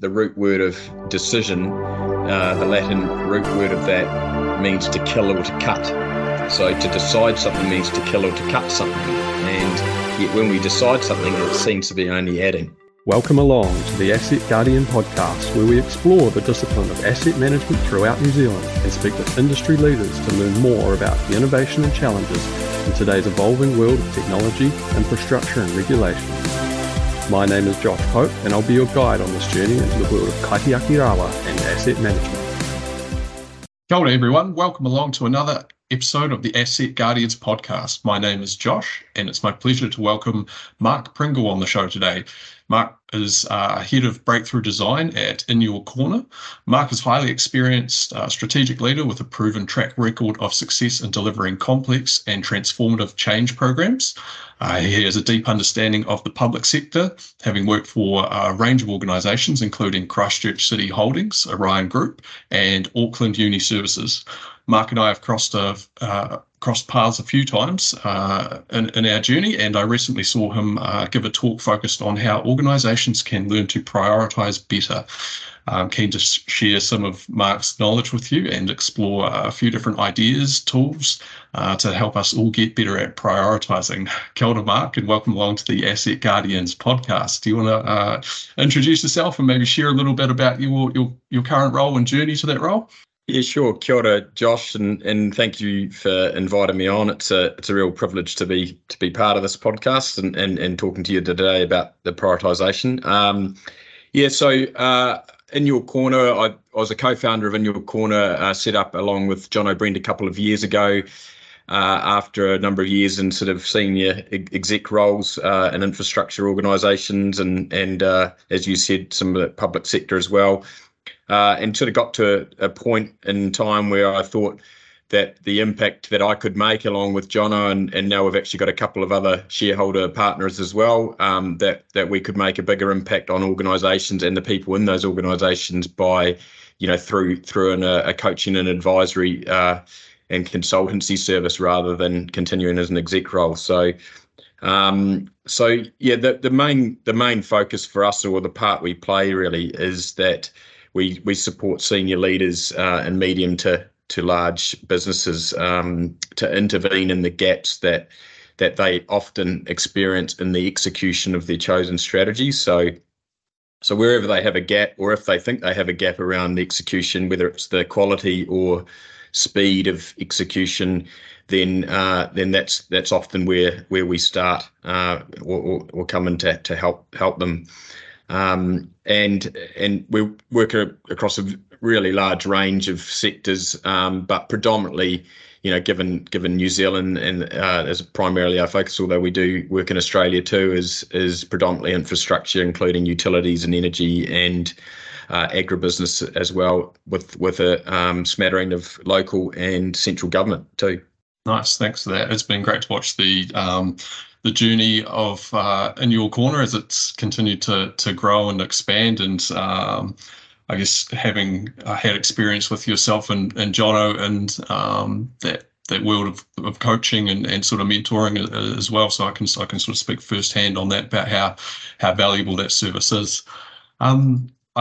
The root word of decision, the Latin root word of that means to kill or to cut. So to decide something means to kill or to cut something. And yet when we decide something, it seems to be only adding. Welcome along to the Asset Guardian podcast, where we explore the discipline of asset management throughout New Zealand and speak with industry leaders to learn more about the innovation and challenges in today's evolving world of technology, infrastructure and regulation. My name is Josh Hope, and I'll be your guide on this journey into the world of Kateyakirawa and asset management. Kia ora, everyone. Welcome along to another episode of the Asset Guardians podcast. My name is Josh, and it's my pleasure to welcome Mark Pringle on the show today. Mark is head of breakthrough design at In Your Corner. Mark is a highly experienced strategic leader with a proven track record of success in delivering complex and transformative change programs. He has a deep understanding of the public sector, having worked for a range of organisations, including Christchurch City Holdings, Orion Group, and Auckland Uni Services. Mark and I have crossed paths a few times in our journey, and I recently saw him give a talk focused on how organisations can learn to prioritise better. I'm keen to share some of Mark's knowledge with you and explore a few different ideas, tools to help us all get better at prioritising. Kia ora, Mark, and welcome along to the Asset Guardians podcast. Do you want to introduce yourself and maybe share a little bit about your current role and journey to that role? Yeah, sure. Kia ora, Josh, and thank you for inviting me on. It's a real privilege to be part of this podcast and talking to you today about the prioritisation. So In Your Corner, I was a co-founder of In Your Corner, set up along with Jono Brent a couple of years ago. After a number of years in sort of senior exec roles in infrastructure organisations and as you said, some of the public sector as well. And sort of got to a point in time where I thought that the impact that I could make along with Jono, and now we've actually got a couple of other shareholder partners as well, that we could make a bigger impact on organisations and the people in those organisations by, through a coaching and advisory and consultancy service rather than continuing as an exec role. So the main focus for us, or the part we play really, is that we support senior leaders and medium to large businesses to intervene in the gaps that they often experience in the execution of their chosen strategy. So wherever they have a gap, or if they think they have a gap around the execution, whether it's the quality or speed of execution, then that's often where we start or come in to help them. And we work across a really large range of sectors, but predominantly, given New Zealand and as primarily our focus, although we do work in Australia too, is predominantly infrastructure, including utilities and energy and agribusiness as well, with a smattering of local and central government too. Nice, thanks for that. It's been great to watch the journey of In Your Corner as it's continued to grow and expand, and I guess having had experience with yourself and Jono and that world of coaching and sort of mentoring as well, so I can sort of speak firsthand on that about how valuable that service is. I'd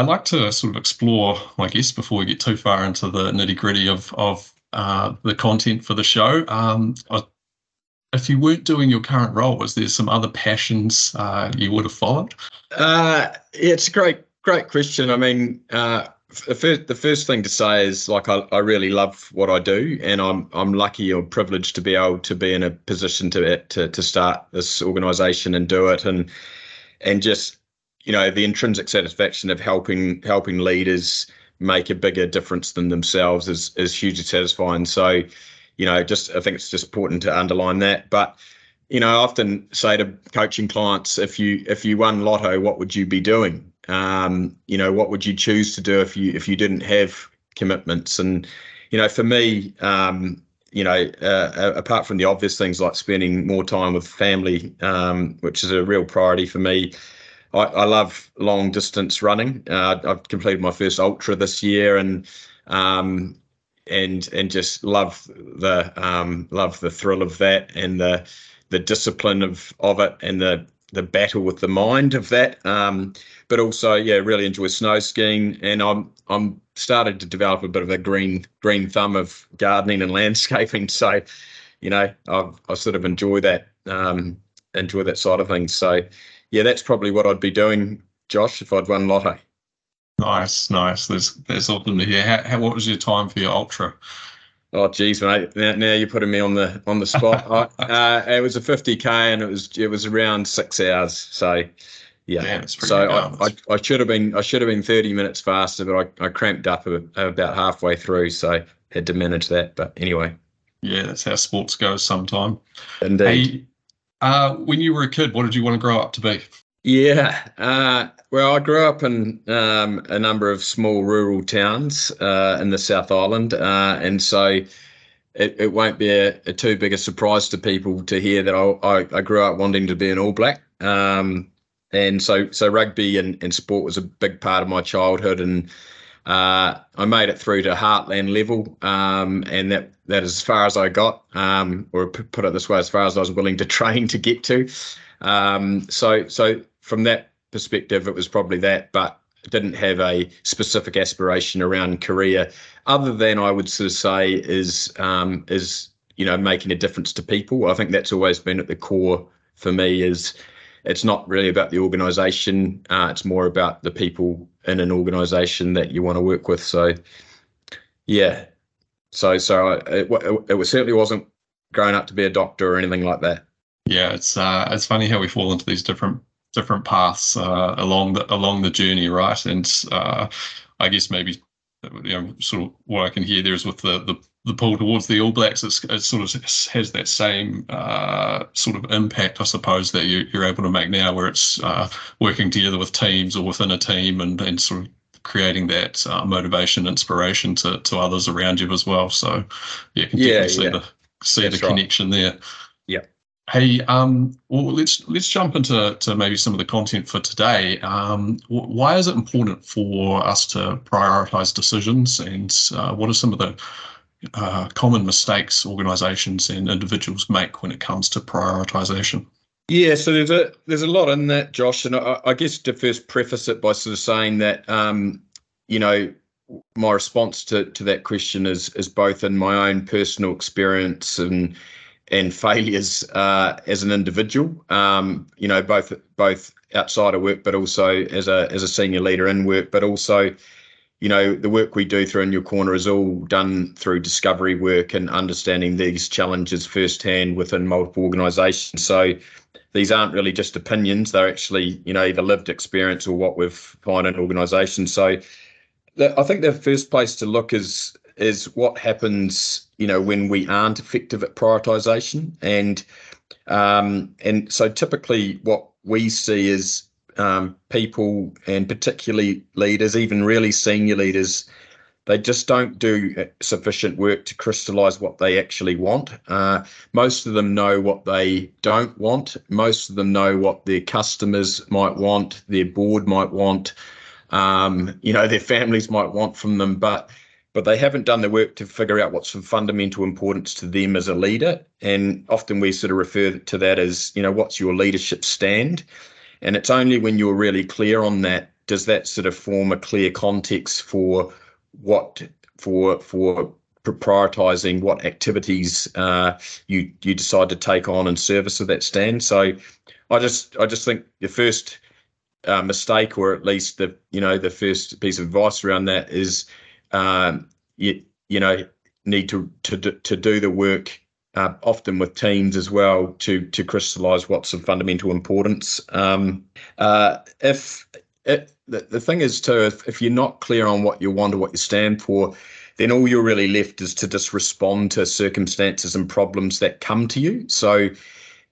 like to sort of explore, I guess, before we get too far into the nitty-gritty of the content for the show. If you weren't doing your current role, was there some other passions you would have followed? It's a great question. I mean, the first thing to say is, I really love what I do, and I'm lucky or privileged to be able to be in a position to start this organisation and do it, and just the intrinsic satisfaction of helping leaders make a bigger difference than themselves is hugely satisfying. So, I think it's just important to underline that. But, I often say to coaching clients, if you won lotto, what would you be doing? What would you choose to do if you didn't have commitments? And, for me, apart from the obvious things like spending more time with family, which is a real priority for me, I love long distance running. I've completed my first ultra this year, and just love the thrill of that, and the discipline of it, and the the battle with the mind of that, but also, yeah, really enjoy snow skiing, and I'm started to develop a bit of a green thumb of gardening and landscaping. So, you know, I sort of enjoy that side of things. So, yeah, that's probably what I'd be doing, Josh, if I'd won Lotto. Nice. That's awesome to hear. What was your time for your ultra? Oh, geez, mate. Now you're putting me on the spot. It was a 50K and it was around 6 hours. So, yeah. Damn, so I should have been 30 minutes faster, but I cramped up about halfway through, so had to manage that. But anyway. Yeah, that's how sports goes sometime. Indeed. Hey, when you were a kid, what did you want to grow up to be? Yeah, well, I grew up in a number of small rural towns in the South Island, and so it won't be a too big a surprise to people to hear that I grew up wanting to be an All Black, and so rugby and sport was a big part of my childhood, and I made it through to Heartland level, and that is as far as I got, or put it this way, as far as I was willing to train to get to. So from that perspective, it was probably that, but didn't have a specific aspiration around career, other than I would sort of say is, you know, making a difference to people. I think that's always been at the core for me. Is it's not really about the organisation, it's more about the people in an organisation that you want to work with. So, yeah, so it certainly wasn't growing up to be a doctor or anything like that. Yeah, it's funny how we fall into these different paths along the journey, right? And I guess maybe, you know, sort of what I can hear there is with the pull towards the All Blacks, it sort of has that same sort of impact, I suppose, that you're able to make now, where it's working together with teams or within a team and sort of creating that motivation, inspiration to others around you as well. So, yeah, you can definitely see the connection there. Yeah. Hey, well, let's jump into maybe some of the content for today. Why is it important for us to prioritise decisions, and what are some of the common mistakes organisations and individuals make when it comes to prioritisation? Yeah, so there's a lot in that, Josh, and I guess to first preface it by sort of saying that you know, my response to that question is both in my own personal experience and failures as an individual, you know, both outside of work, but also as a senior leader in work, but also, you know, the work we do through In Your Corner is all done through discovery work and understanding these challenges firsthand within multiple organisations. So these aren't really just opinions; they're actually, you know, either lived experience or what we've found in organisations. So I think the first place to look is what happens, you know, when we aren't effective at prioritisation. And so typically what we see is people, and particularly leaders, even really senior leaders, they just don't do sufficient work to crystallise what they actually want. Most of them know what they don't want. Most of them know what their customers might want, their board might want, you know, their families might want from them, but they haven't done the work to figure out what's of fundamental importance to them as a leader. And often we sort of refer to that as, you know, what's your leadership stand? And it's only when you're really clear on that does that sort of form a clear context for for prioritising what activities you decide to take on in service of that stand. So I just think the first mistake, or at least the, you know, the first piece of advice around that is, you know, need to do the work, often with teams as well, to crystallise what's of fundamental importance. The thing is too, if you're not clear on what you want or what you stand for, then all you're really left is to just respond to circumstances and problems that come to you. So,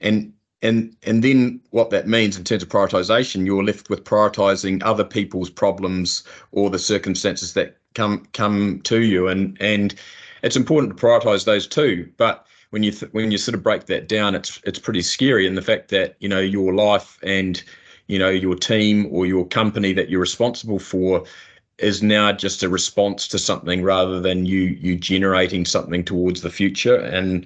and then what that means in terms of prioritisation, you're left with prioritising other people's problems or the circumstances that come to you, and it's important to prioritise those too. But when you sort of break that down, it's pretty scary. And the fact that, you know, your life and, you know, your team or your company that you're responsible for is now just a response to something rather than you generating something towards the future. And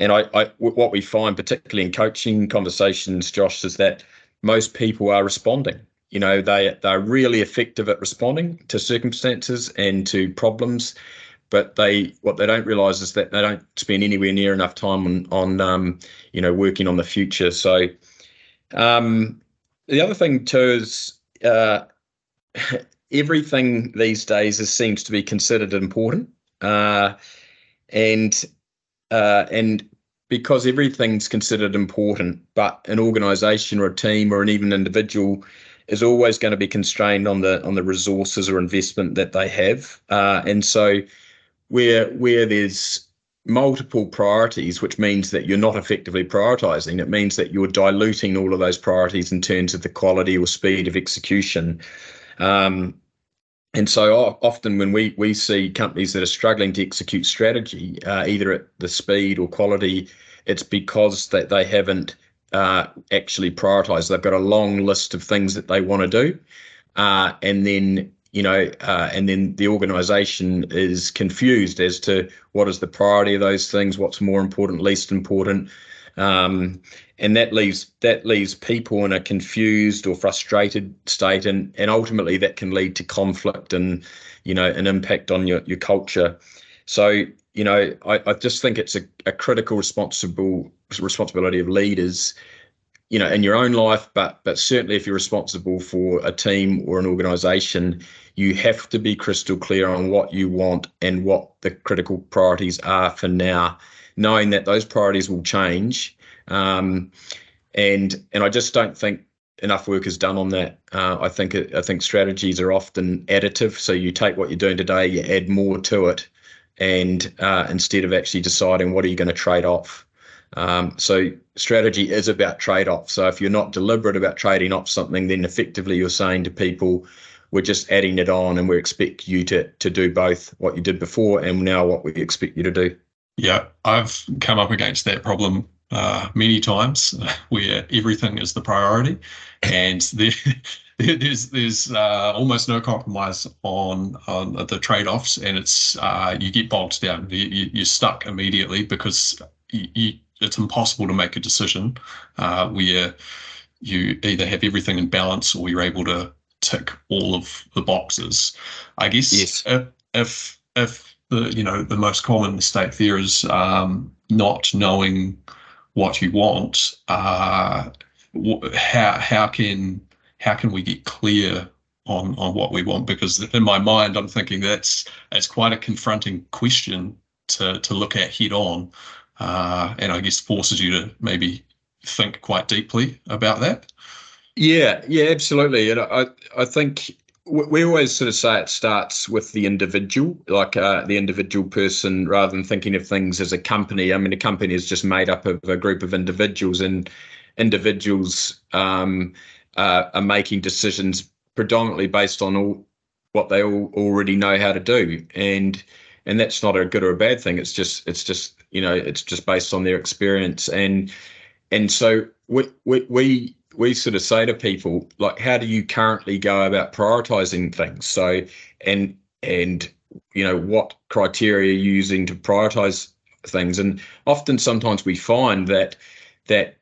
I what we find particularly in coaching conversations, Josh, is that most people are responding. You know, they're really effective at responding to circumstances and to problems, but what they don't realise is that they don't spend anywhere near enough time on working on the future. So the other thing too is everything these days seems to be considered important, and because everything's considered important, but an organisation or a team or an even individual is always going to be constrained on the resources or investment that they have, and so where there's multiple priorities, which means that you're not effectively prioritising, it means that you're diluting all of those priorities in terms of the quality or speed of execution. And so often when we see companies that are struggling to execute strategy, either at the speed or quality, it's because that they haven't actually prioritised. They've got a long list of things that they want to do, and then the organisation is confused as to what is the priority of those things, what's more important, least important, and that leaves people in a confused or frustrated state, and ultimately that can lead to conflict and an impact on your culture. So I just think it's a critical responsibility of leaders, in your own life, but certainly if you're responsible for a team or an organisation, you have to be crystal clear on what you want and what the critical priorities are for now, knowing that those priorities will change. And I just don't think enough work is done on that. I think strategies are often additive. So you take what you're doing today, you add more to it, and instead of actually deciding what are you going to trade off. So strategy is about trade-off. So if you're not deliberate about trading off something, then effectively you're saying to people, we're just adding it on and we expect you to do both what you did before and now what we expect you to do. Yeah, I've come up against that problem many times where everything is the priority and there's almost no compromise on the trade-offs, and it's you get bogged down. You're stuck immediately because it's impossible to make a decision where you either have everything in balance or you're able to tick all of the boxes. I guess yes. If the most common mistake there is not knowing what you want, how can we get clear on what we want? Because in my mind, I'm thinking that's quite a confronting question to look at head on. And I guess forces you to maybe think quite deeply about that. Yeah, absolutely. And I think we always sort of say it starts with the individual, like the individual person, rather than thinking of things as a company. I mean, a company is just made up of a group of individuals, and individuals are making decisions predominantly based on what they all already know how to do, and that's not a good or a bad thing. It's just it's just based on their experience, and so we sort of say to people, like, how do you currently go about prioritizing things? So and what criteria are you using to prioritize things? And often, sometimes we find that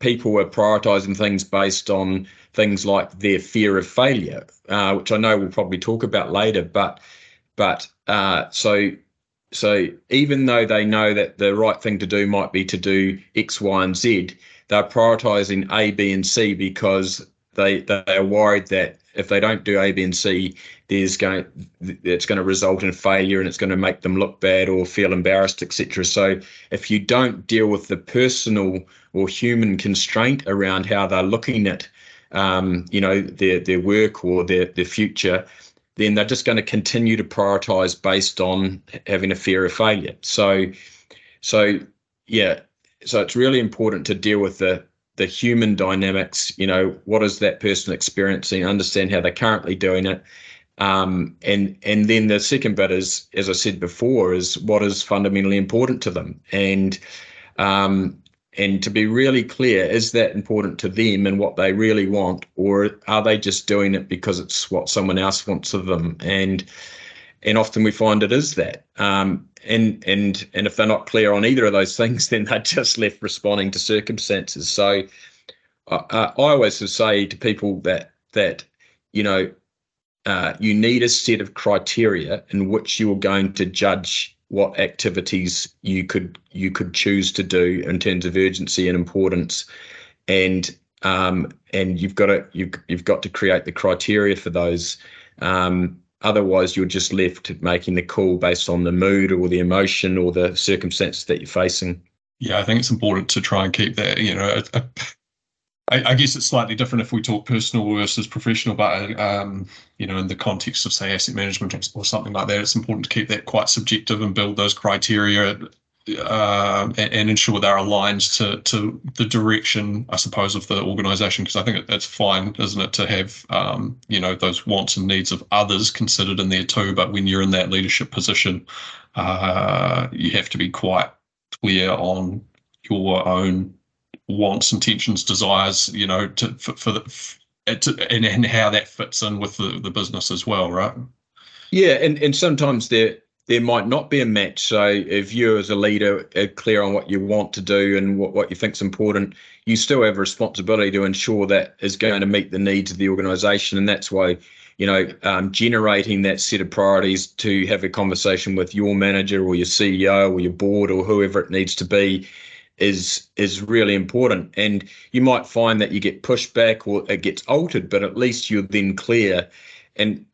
people are prioritizing things based on things like their fear of failure, which I know we'll probably talk about later. So even though they know that the right thing to do might be to do X, Y, and Z, they're prioritising A, B, and C because they are worried that if they don't do A, B, and C, it's going to result in failure and it's going to make them look bad or feel embarrassed, etc. So if you don't deal with the personal or human constraint around how they're looking at, their work or their future, then they're just going to continue to prioritise based on having a fear of failure. So it's really important to deal with the human dynamics. What is that person experiencing? Understand how they're currently doing it, and then the second bit is, as I said before, is what is fundamentally important to them, and to be really clear, is that important to them and what they really want, or are they just doing it because it's what someone else wants of them? And often we find it is that. And if they're not clear on either of those things, then they're just left responding to circumstances. So I always say to people that you know, you need a set of criteria in which you are going to judge what activities you could choose to do in terms of urgency and importance, and you've got to create the criteria for those. Otherwise, you're just left making the call based on the mood or the emotion or the circumstances that you're facing. Yeah, I think it's important to try and keep that. You know, I guess it's slightly different if we talk personal versus professional, but you know, in the context of, say, asset management or something like that, it's important to keep that quite subjective and build those criteria and ensure they're aligned to the direction, I suppose, of the organisation. Because I think it's fine, isn't it, to have you know, those wants and needs of others considered in there too. But when you're in that leadership position, you have to be quite clear on your own wants, intentions, desires, you know, and how that fits in with the business as well, right? Yeah, and sometimes there might not be a match. So if you as a leader are clear on what you want to do and what you think is important, you still have a responsibility to ensure that is going to meet the needs of the organisation. And that's why, you know, generating that set of priorities to have a conversation with your manager or your CEO or your board or whoever it needs to be is really important. And you might find that you get pushed back or it gets altered, but at least you're then clear. And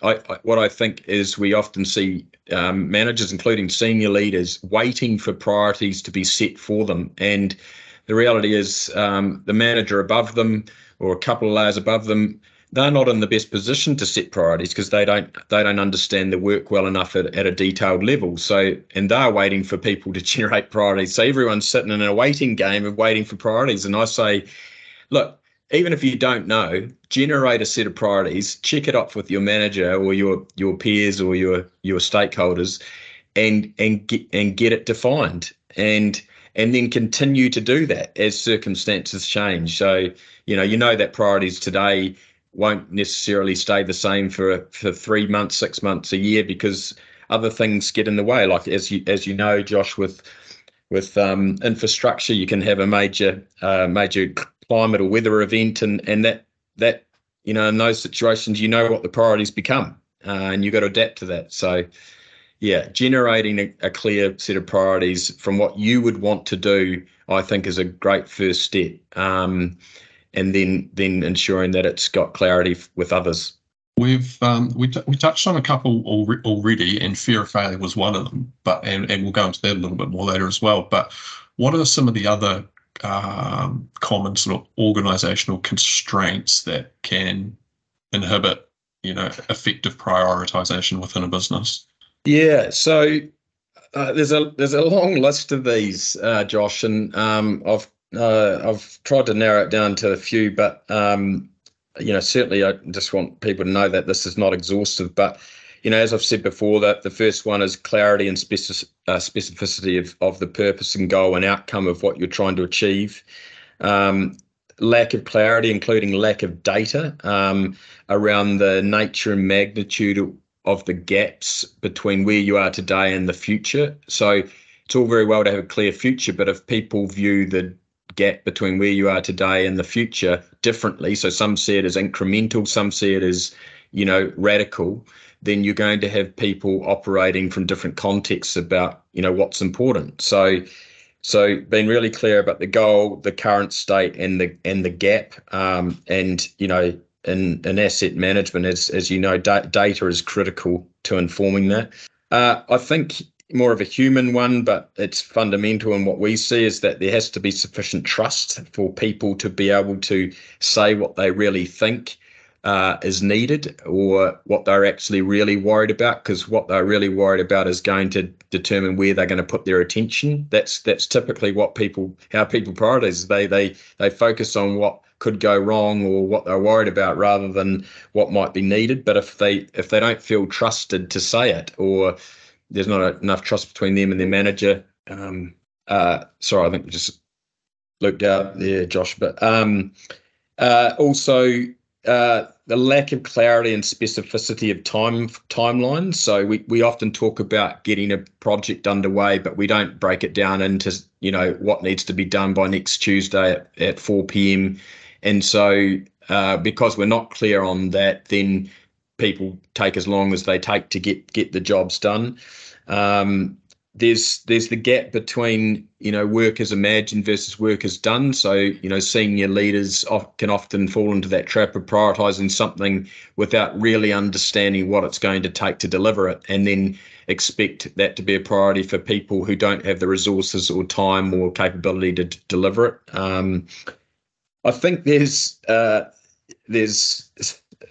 what I think is we often see managers, including senior leaders, waiting for priorities to be set for them. And the reality is the manager above them or a couple of layers above them, they're not in the best position to set priorities because they don't understand the work well enough at a detailed level. So, and they're waiting for people to generate priorities. So everyone's sitting in a waiting game of waiting for priorities. And I say, look, even if you don't know, generate a set of priorities, check it up with your manager or your peers or your stakeholders, and get it defined. And then continue to do that as circumstances change. So, you know that priorities today won't necessarily stay the same for 3 months, 6 months, a year, because other things get in the way. Like as you know, Josh, with infrastructure, you can have a major climate or weather event, and that you know, in those situations, you know what the priorities become, and you've got to adapt to that. So, yeah, generating a clear set of priorities from what you would want to do, I think, is a great first step. And then ensuring that it's got clarity with others. We touched on a couple already, and fear of failure was one of them. But and we'll go into that a little bit more later as well. But what are some of the other common sort of organisational constraints that can inhibit, you know, effective prioritisation within a business? Yeah, so there's a long list of these, Josh, and I've tried to narrow it down to a few, but, you know, certainly I just want people to know that this is not exhaustive. But, you know, as I've said before, that the first one is clarity and specificity of the purpose and goal and outcome of what you're trying to achieve. Lack of clarity, including lack of data around the nature and magnitude of the gaps between where you are today and the future. So it's all very well to have a clear future, but if people view the gap between where you are today and the future differently, so some see it as incremental, some see it as, you know, radical, then you're going to have people operating from different contexts about, you know, what's important. So being really clear about the goal, the current state, and the gap, and, you know, in asset management, as you know, data is critical to informing that. I think more of a human one, but it's fundamental in what we see, is that there has to be sufficient trust for people to be able to say what they really think is needed or what they're actually really worried about, because what they're really worried about is going to determine where they're going to put their attention. That's typically how people prioritize. They focus on what could go wrong or what they're worried about rather than what might be needed. But if they don't feel trusted to say it, or there's not enough trust between them and their manager. Sorry, I think we just looped out there, Josh. But also the lack of clarity and specificity of timelines. So we often talk about getting a project underway, but we don't break it down into, you know, what needs to be done by next Tuesday at 4 p.m. And so because we're not clear on that, then people take as long as they take to get the jobs done. There's the gap between, you know, work as imagined versus work as done. So, you know, senior leaders can often fall into that trap of prioritising something without really understanding what it's going to take to deliver it, and then expect that to be a priority for people who don't have the resources or time or capability to deliver it. I think there's a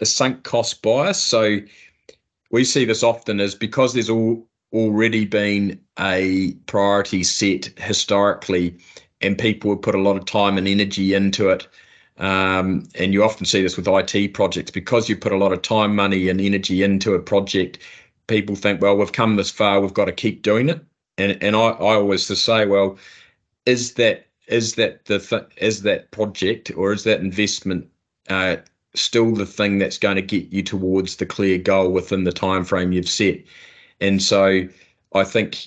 sunk cost bias. So we see this often as because there's already been a priority set historically, and people have put a lot of time and energy into it. And you often see this with IT projects. Because you put a lot of time, money and energy into a project, people think, well, we've come this far, we've got to keep doing it. And I always just say, well, is that project or is that investment still the thing that's going to get you towards the clear goal within the time frame you've set? And so I think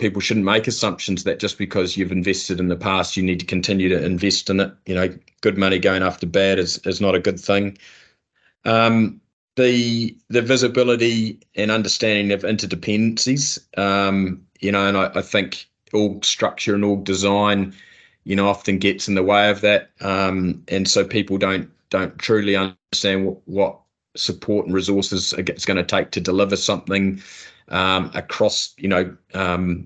people shouldn't make assumptions that just because you've invested in the past, you need to continue to invest in it. You know, good money going after bad is not a good thing. The visibility and understanding of interdependencies, you know, and I think org structure and org design, you know, often gets in the way of that. And so people don't truly understand what support and resources it's going to take to deliver something across, you know,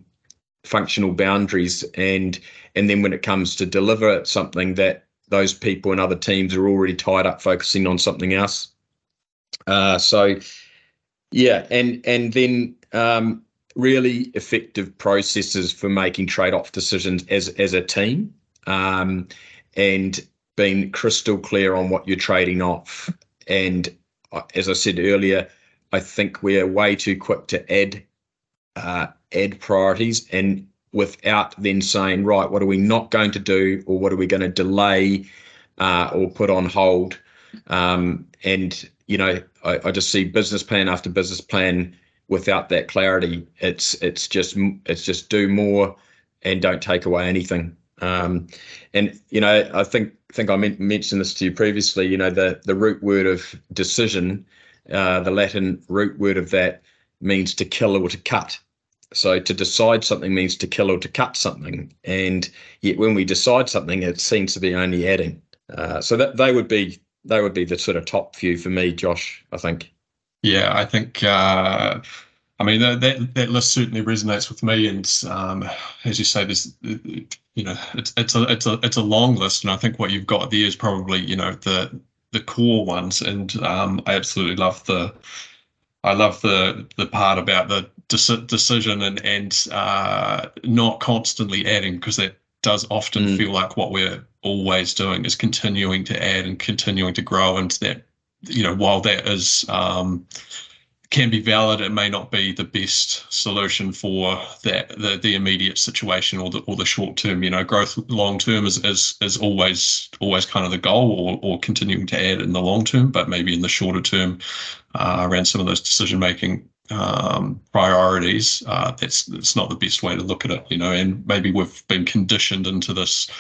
functional boundaries. And then when it comes to deliver something, that those people and other teams are already tied up focusing on something else. So, yeah, and then really effective processes for making trade-off decisions as a team, and being crystal clear on what you're trading off. And as I said earlier, I think we're way too quick to add priorities, and without then saying, right, what are we not going to do, or what are we going to delay or put on hold? And, you know, I just see business plan after business plan without that clarity. It's just do more and don't take away anything. And, you know, I think I mentioned this to you previously, you know, the root word of decision, the Latin root word of that means to kill or to cut. So to decide something means to kill or to cut something. And yet when we decide something, it seems to be only adding. So that they would be the sort of top few for me, Josh, I think. Yeah, I think, I mean, that list certainly resonates with me. And as you say, there's, you know, it's a long list. And I think what you've got there is probably, you know, the core ones. And I absolutely love the part about the decision and not constantly adding, because that does often feel like what we're always doing is continuing to add and continuing to grow. And that, you know, while that is can be valid, it may not be the best solution for the immediate situation or the short term. You know, growth long term is always kind of the goal, or continuing to add in the long term, but maybe in the shorter term, around some of those decision making priorities, that's not the best way to look at it. You know, and maybe we've been conditioned into this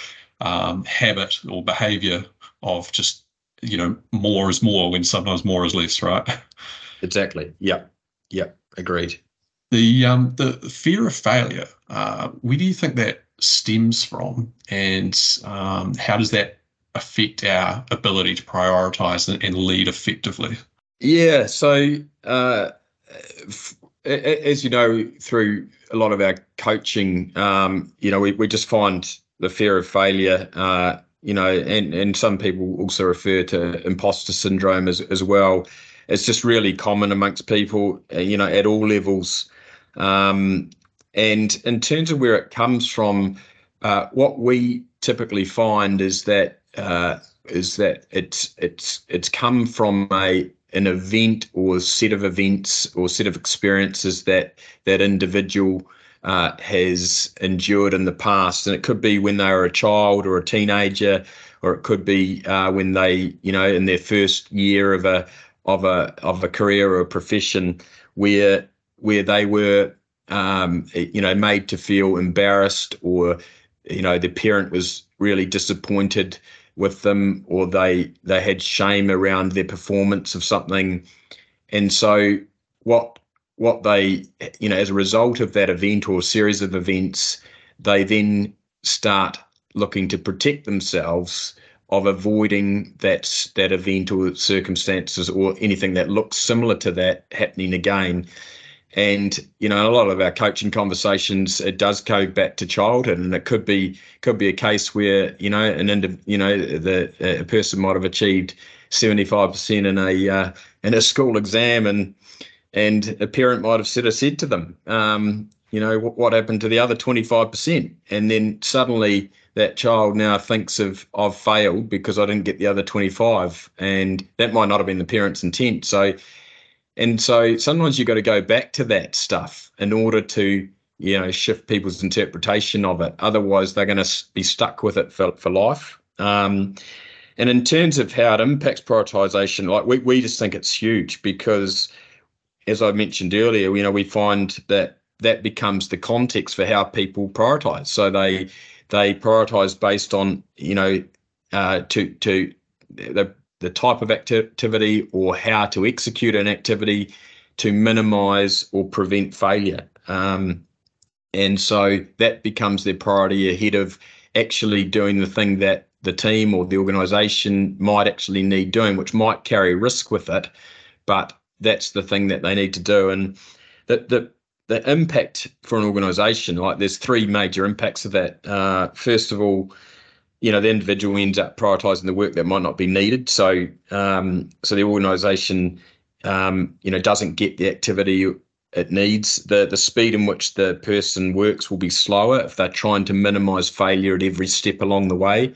habit or behavior of just, you know, more is more when sometimes more is less, right? Exactly. Yeah. Agreed. The fear of failure. Where do you think that stems from, and how does that affect our ability to prioritise and lead effectively? Yeah. So as you know, through a lot of our coaching, you know, we just find the fear of failure. You know, and some people also refer to imposter syndrome as well. It's just really common amongst people, you know, at all levels. And in terms of where it comes from, what we typically find is that it's come from an event or set of events or set of experiences that that individual has endured in the past. And it could be when they were a child or a teenager, or it could be when they, you know, in their first year of a career or a profession, where they were, you know, made to feel embarrassed, or, you know, their parent was really disappointed with them, or they had shame around their performance of something. And so what they, you know, as a result of that event or series of events, they then start looking to protect themselves of avoiding that event or circumstances or anything that looks similar to that happening again. And, you know, a lot of our coaching conversations, it does go back to childhood, and it could be a case where, you know, a person might have achieved 75% in a school exam, and a parent might have said to them, you know, what happened to the other 25%? And then suddenly that child now thinks of, I've failed because I didn't get the other 25%, and that might not have been the parent's intent. So sometimes you've got to go back to that stuff in order to, you know, shift people's interpretation of it. Otherwise, they're going to be stuck with it for life. And in terms of how it impacts prioritisation, like we just think it's huge, because, as I mentioned earlier, you know, we find that becomes the context for how people prioritise. So they prioritise based on, you know, the type of activity or how to execute an activity to minimize or prevent failure. And so that becomes their priority ahead of actually doing the thing that the team or the organization might actually need doing, which might carry risk with it, but that's the thing that they need to do. And the impact for an organization, like there's three major impacts of that. First of all, you know, the individual ends up prioritising the work that might not be needed. So so the organisation, you know, doesn't get the activity it needs. The speed in which the person works will be slower if they're trying to minimise failure at every step along the way.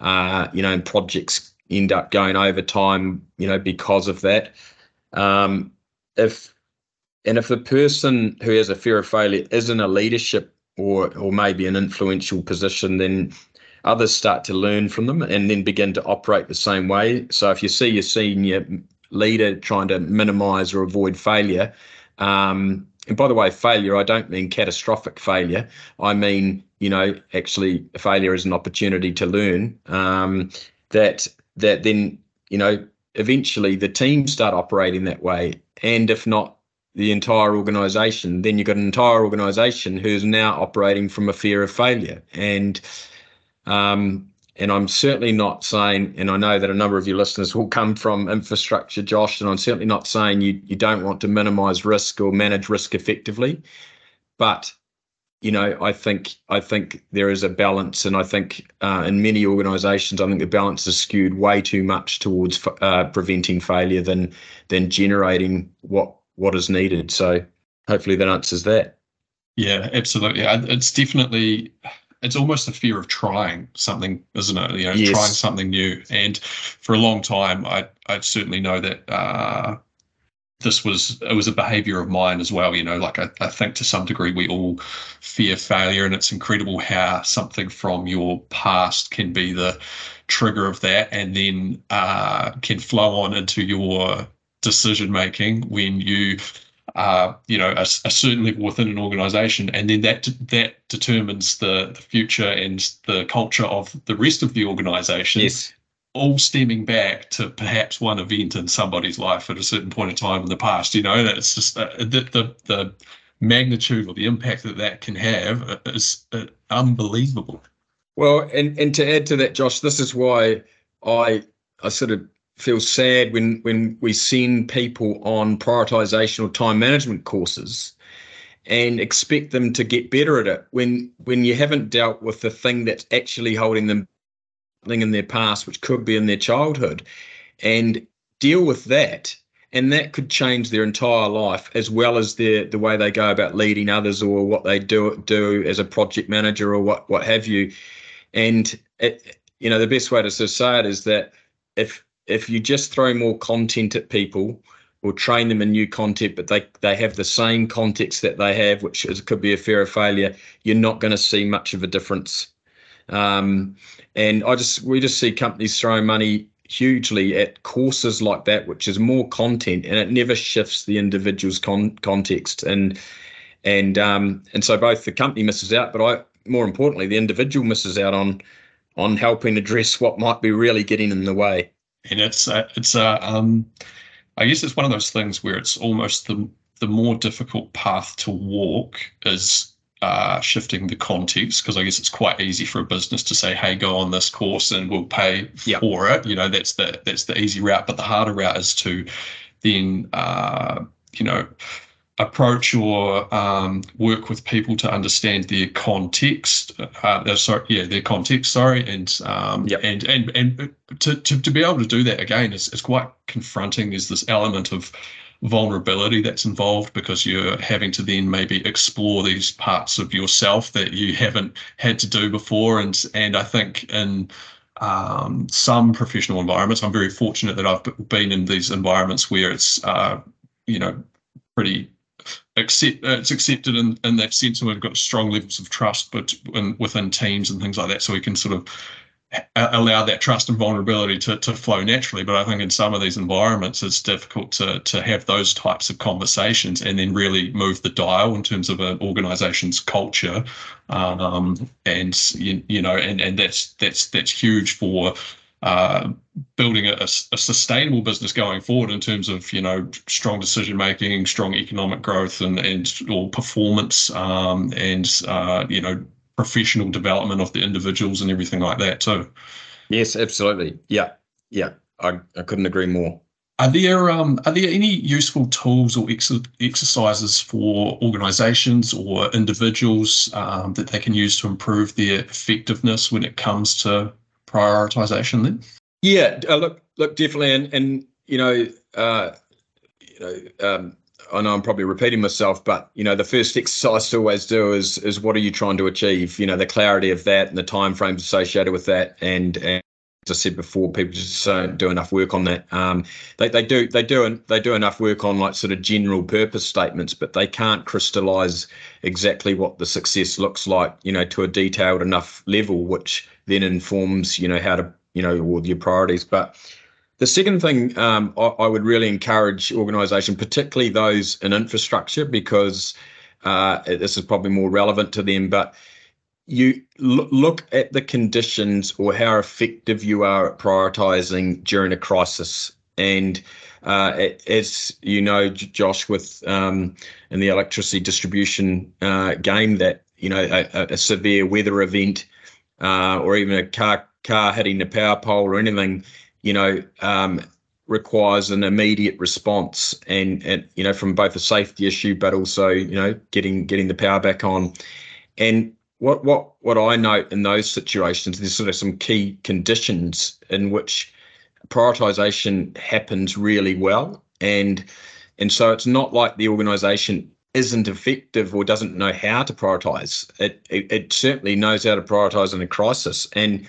You know, and projects end up going over time, you know, because of that. If the person who has a fear of failure is in a leadership or maybe an influential position, then others start to learn from them and then begin to operate the same way. So if you see your senior leader trying to minimise or avoid failure, and by the way, failure, I don't mean catastrophic failure. I mean, you know, actually failure is an opportunity to learn, that then, you know, eventually the team start operating that way. And if not the entire organisation, then you've got an entire organisation who's now operating from a fear of failure. And I'm certainly not saying, and I know that a number of your listeners will come from infrastructure, Josh, and I'm certainly not saying you don't want to minimise risk or manage risk effectively, but, you know, I think there is a balance, and I think in many organisations, I think the balance is skewed way too much towards preventing failure than generating what is needed. So hopefully that answers that. Yeah, absolutely. It's definitely. It's almost a fear of trying something, isn't it? You know, yes. Trying something new. And for a long time, I certainly know that it was a behaviour of mine as well. You know, like I think to some degree we all fear failure, and it's incredible how something from your past can be the trigger of that, and then can flow on into your decision making when you. You know, a certain level within an organisation, and then that determines the future and the culture of the rest of the organisation. Yes. All stemming back to perhaps one event in somebody's life at a certain point in time in the past. You know, that it's just the magnitude or the impact that can have is unbelievable. Well, and to add to that, Josh, this is why I sort of feel sad when we send people on prioritisation or time management courses and expect them to get better at it when you haven't dealt with the thing that's actually holding them, something in their past, which could be in their childhood, and deal with that. And that could change their entire life, as well as the way they go about leading others or what they do as a project manager or what have you. And, you know, the best way to say it is that if you just throw more content at people or train them in new content, but they have the same context that they have, which could be a fear of failure, you're not going to see much of a difference. And we just see companies throwing money hugely at courses like that, which is more content, and it never shifts the individual's context. And so both the company misses out, but more importantly, the individual misses out on on helping address what might be really getting in the way. And I guess it's one of those things where it's almost the more difficult path to walk is shifting the context, because I guess it's quite easy for a business to say, hey, go on this course and we'll pay for it. You know, that's the easy route. But the harder route is to then, approach or work with people to understand their context. And and to be able to do that again is quite confronting. There's this element of vulnerability that's involved, because you're having to then maybe explore these parts of yourself that you haven't had to do before. And I think in some professional environments, I'm very fortunate that I've been in these environments where it's pretty it's accepted in that sense, and we've got strong levels of trust within teams and things like that, so we can sort of allow that trust and vulnerability to flow naturally. But I think in some of these environments, it's difficult to have those types of conversations and then really move the dial in terms of an organisation's culture. And that's huge for building a sustainable business going forward in terms of, strong decision making, strong economic growth and performance, professional development of the individuals and everything like that too. Yes, absolutely. Yeah. I couldn't agree more. Are there any useful tools or exercises for organisations or individuals that they can use to improve their effectiveness when it comes to prioritisation then? Yeah, look, definitely. And I know I'm probably repeating myself, but, the first exercise to always do is what are you trying to achieve? The clarity of that and the timeframes associated with that. And as I said before, people just don't do enough work on that. They do enough work on like sort of general purpose statements, but they can't crystallise exactly what the success looks like, to a detailed enough level, which then informs, how to, all your priorities. But the second thing I would really encourage organisation, particularly those in infrastructure, because this is probably more relevant to them, but you look at the conditions or how effective you are at prioritising during a crisis. And as you know, Josh, with in the electricity distribution game, that, a severe weather event or even a car hitting the power pole or anything, requires an immediate response and from both a safety issue, but also, getting the power back on. And what I note in those situations, there's sort of some key conditions in which prioritisation happens really well. And so it's not like the organisation isn't effective or doesn't know how to prioritise. It certainly knows how to prioritise in a crisis. And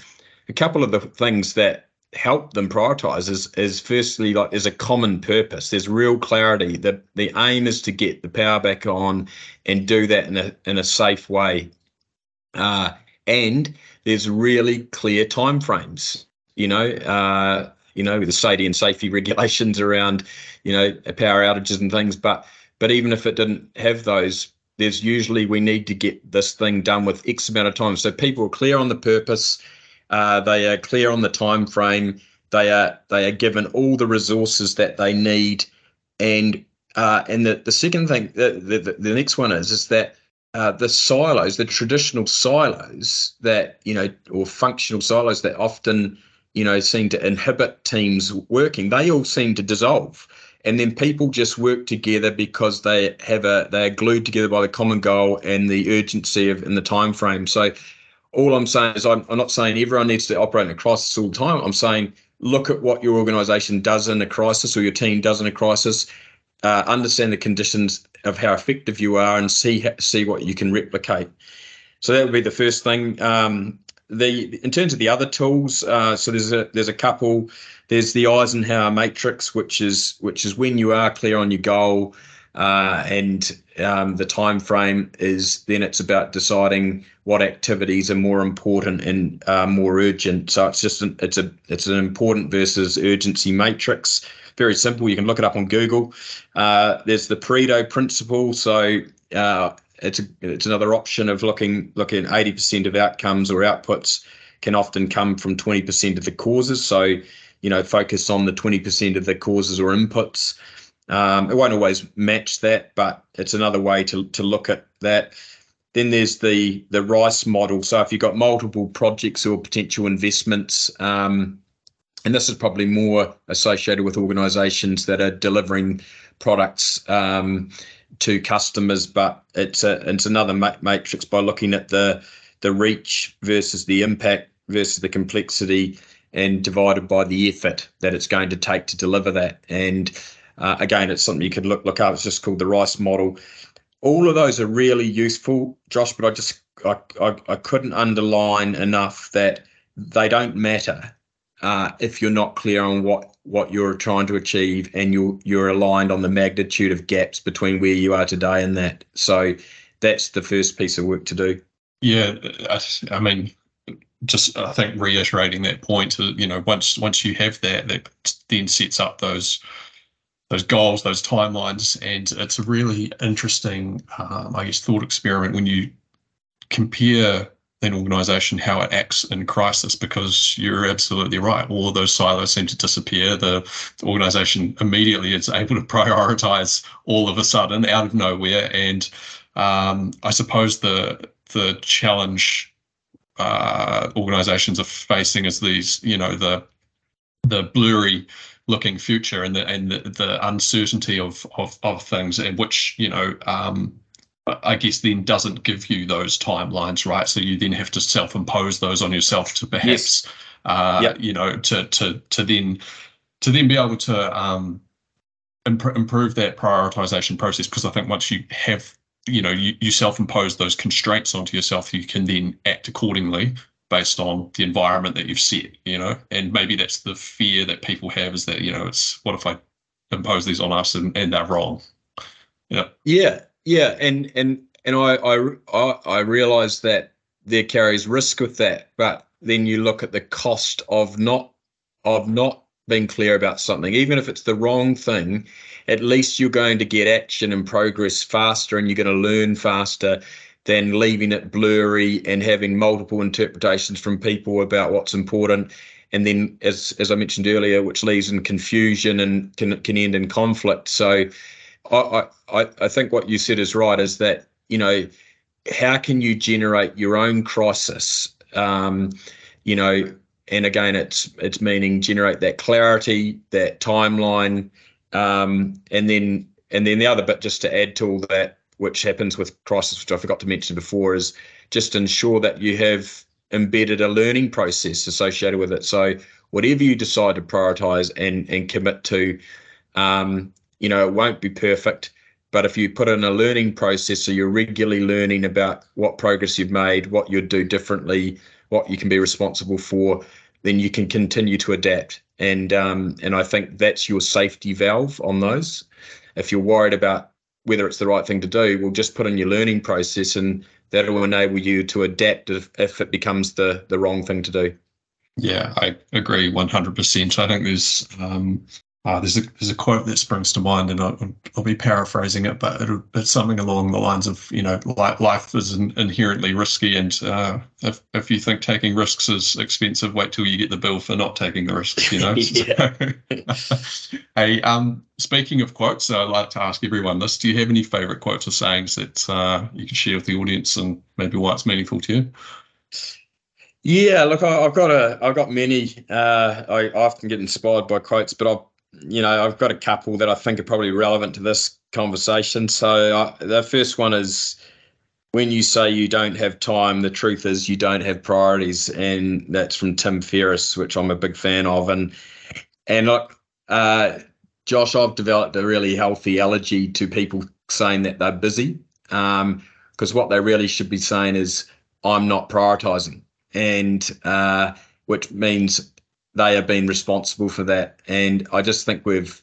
a couple of the things that help them prioritize is firstly, like, there's a common purpose, there's real clarity that the aim is to get the power back on and do that in a safe way, and there's really clear timeframes, with the safety and safety regulations around power outages and things, but even if it didn't have those, there's usually, we need to get this thing done with X amount of time. So people are clear on the purpose. They are clear on the time frame. They are given all the resources that they need, and the second thing, the next one is that the silos, the traditional silos that or functional silos that often seem to inhibit teams working, they all seem to dissolve, and then people just work together because they are glued together by the common goal and the urgency and the time frame. So. All I'm saying is I'm not saying everyone needs to operate in a crisis all the time. I'm saying look at what your organisation does in a crisis or your team does in a crisis, understand the conditions of how effective you are, and see what you can replicate. So that would be the first thing. In terms of the other tools, so there's a couple. There's the Eisenhower Matrix, which is when you are clear on your goal and the time frame, is then it's about deciding what activities are more important and more urgent. So it's just an important versus urgency matrix. Very simple. You can look it up on Google. There's the Pareto principle. So it's another option of looking 80% of outcomes or outputs can often come from 20% of the causes. So, you know, focus on the 20% of the causes or inputs. It won't always match that, but it's another way to look at that. Then there's the RICE model. So if you've got multiple projects or potential investments, and this is probably more associated with organisations that are delivering products to customers, but it's another matrix by looking at the reach versus the impact versus the complexity and divided by the effort that it's going to take to deliver that. And again, it's something you could look up. It's just called the RICE model. All of those are really useful, Josh, but I couldn't underline enough that they don't matter if you're not clear on what you're trying to achieve and you're aligned on the magnitude of gaps between where you are today and that. So that's the first piece of work to do. Yeah, I mean, just I think reiterating that point, you know, once you have that, that then sets up those goals, those timelines, and it's a really interesting, I guess, thought experiment when you compare an organisation, how it acts in crisis, because you're absolutely right. All of those silos seem to disappear. The organisation immediately is able to prioritise all of a sudden out of nowhere, and I suppose the challenge organisations are facing is these, you know, the blurry looking future and the uncertainty of things, and which, you know, I guess then doesn't give you those timelines, right? So you then have to self-impose those on yourself to perhaps, yes. You know, to then be able to improve that prioritization process. Because I think once you have, you know, you self-impose those constraints onto yourself, you can then act accordingly based on the environment that you've set, you know. And maybe that's the fear that people have, is that, you know, it's what if I impose these on us and they're wrong? Yeah. Yeah. And I realise that there carries risk with that, but then you look at the cost of not being clear about something. Even if it's the wrong thing, at least you're going to get action and progress faster, and you're going to learn faster than leaving it blurry and having multiple interpretations from people about what's important. And then, as I mentioned earlier, which leaves in confusion and can end in conflict. So I think what you said is right, is that, you know, how can you generate your own crisis? You know, and again, it's meaning generate that clarity, that timeline, and then the other bit, just to add to all that, which happens with crisis, which I forgot to mention before, is just ensure that you have embedded a learning process associated with it. So whatever you decide to prioritise and commit to, you know, it won't be perfect, but if you put in a learning process, so you're regularly learning about what progress you've made, what you'd do differently, what you can be responsible for, then you can continue to adapt. And I think that's your safety valve on those. If you're worried about whether it's the right thing to do, we'll just put in your learning process, and that will enable you to adapt if it becomes the wrong thing to do. Yeah, I agree 100%. I think there's a quote that springs to mind, and I'll be paraphrasing it, but it's something along the lines of, you know, life is inherently risky, and if you think taking risks is expensive, wait till you get the bill for not taking the risks, you know. So, hey, speaking of quotes, I'd like to ask everyone this: do you have any favourite quotes or sayings that you can share with the audience, and maybe why it's meaningful to you? Yeah, look, I've got many. I often get inspired by quotes, but I've got a couple that I think are probably relevant to this conversation. So the first one is, when you say you don't have time, the truth is you don't have priorities, and that's from Tim Ferriss, which I'm a big fan of. And look, Josh, I've developed a really healthy allergy to people saying that they're busy, because what they really should be saying is, I'm not prioritising, and which means they have been responsible for that. And I just think we've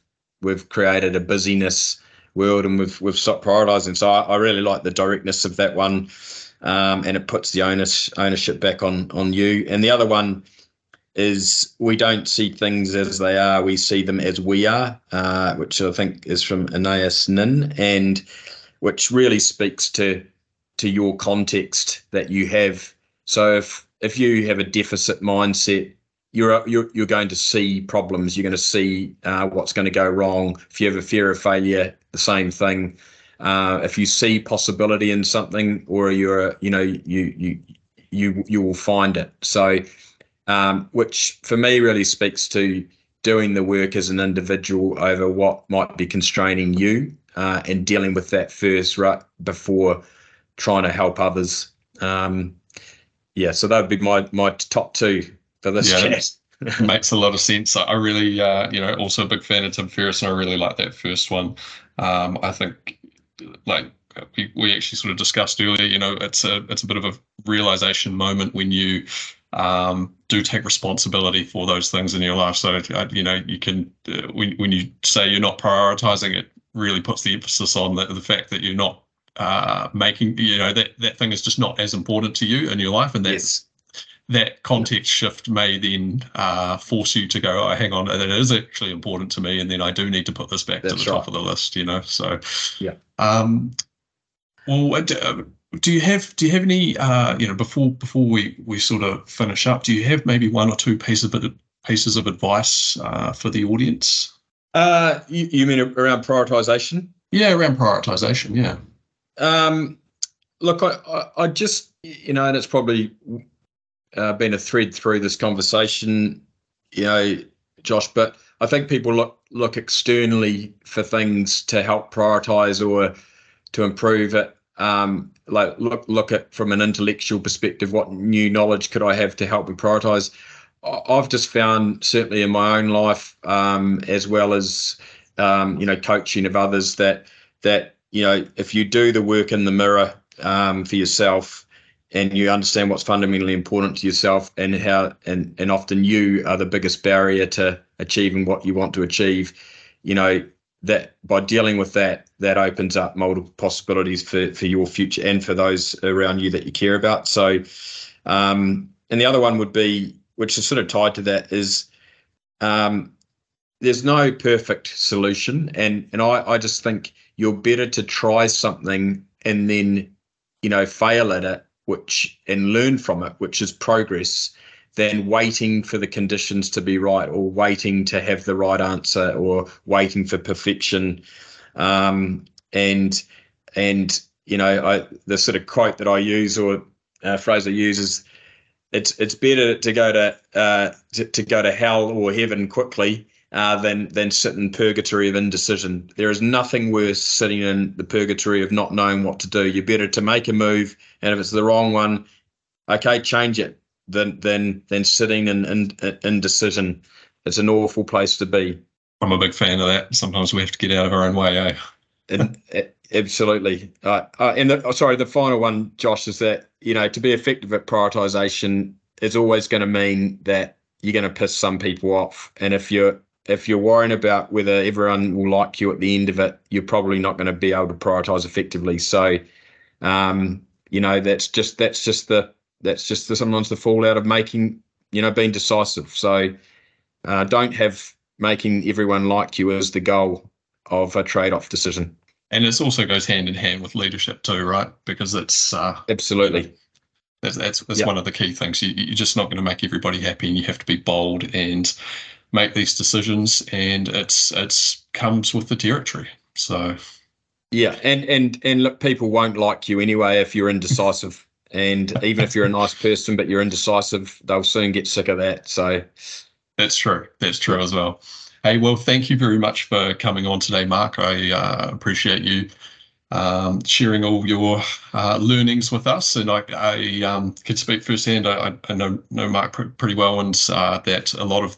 created a busyness world, and we've stopped prioritising. So I really like the directness of that one, and it puts the ownership back on you. And the other one is, we don't see things as they are, we see them as we are, which I think is from Anais Nin, and which really speaks to your context that you have. So if if you have a deficit mindset, you're going to see problems. You're going to see what's going to go wrong. If you have a fear of failure, the same thing. If you see possibility in something, or you will find it. So, which for me really speaks to doing the work as an individual over what might be constraining you, and dealing with that first, right, before trying to help others. So that would be my top two for this chat. Makes a lot of sense. I really, also a big fan of Tim Ferriss, and I really like that first one. I think, like we actually sort of discussed earlier, it's a bit of a realization moment when you do take responsibility for those things in your life. So, you can, when you say you're not prioritizing, it really puts the emphasis on the fact that you're not making, that thing is just not as important to you in your life. And that's, that context shift may then force you to go, oh, hang on, that is actually important to me, and then I do need to put this back to the top of the list, So, yeah. Well, do you have any before we sort of finish up, do you have maybe one or two pieces of advice for the audience? You mean around prioritization? Yeah, around prioritization. Yeah. Look, I just and it's probably been a thread through this conversation, Josh, but I think people look externally for things to help prioritize or to improve it. Like look at from an intellectual perspective, what new knowledge could I have to help me prioritize? I've just found, certainly in my own life, as well as coaching of others, that if you do the work in the mirror for yourself, and you understand what's fundamentally important to yourself, and how, and often you are the biggest barrier to achieving what you want to achieve, that by dealing with that opens up multiple possibilities for your future and for those around you that you care about. So, and the other one would be, which is sort of tied to that, is there's no perfect solution. And I just think you're better to try something and then, fail at it, and learn from it, which is progress, than waiting for the conditions to be right, or waiting to have the right answer, or waiting for perfection. The sort of quote that I use, or phrase I use, is it's better to go to hell or heaven quickly than sit in purgatory of indecision. There is nothing worse sitting in the purgatory of not knowing what to do. You're better to make a move, and if it's the wrong one, okay, change it, than sitting in indecision. It's an awful place to be. I'm a big fan of that. Sometimes we have to get out of our own way, eh? Absolutely. The final one, Josh, is that, to be effective at prioritisation, it's always going to mean that you're going to piss some people off. And if you're worrying about whether everyone will like you at the end of it, you're probably not going to be able to prioritize effectively. So, that's just sometimes the fallout of making, being decisive. So, don't have making everyone like you as the goal of a trade-off decision. And it also goes hand in hand with leadership too, right? Because it's absolutely. That's one of the key things. You're just not going to make everybody happy, and you have to be bold and make these decisions, and it's comes with the territory. So, yeah, and look, people won't like you anyway if you're indecisive, and even if you're a nice person but you're indecisive, they'll soon get sick of that. So, that's true as well. Hey, well, thank you very much for coming on today, Mark. I appreciate you sharing all your learnings with us, and I could speak firsthand. I know Mark pretty well, and that a lot of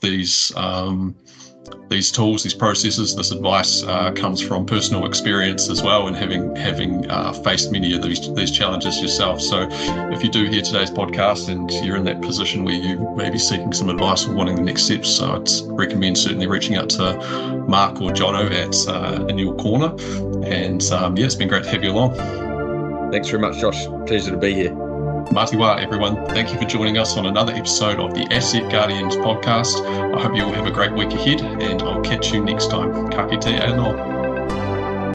these tools, these processes, this advice comes from personal experience as well, and having faced many of these challenges yourself. So, if you do hear today's podcast and you're in that position where you may be seeking some advice or wanting the next steps, so I'd recommend certainly reaching out to Mark or Jono at In Your Corner. And it's been great to have you along. Thanks very much, Josh. Pleasure to be here. Matiwa, everyone. Thank you for joining us on another episode of the Asset Guardians podcast. I hope you all have a great week ahead, and I'll catch you next time. Ka kite anō.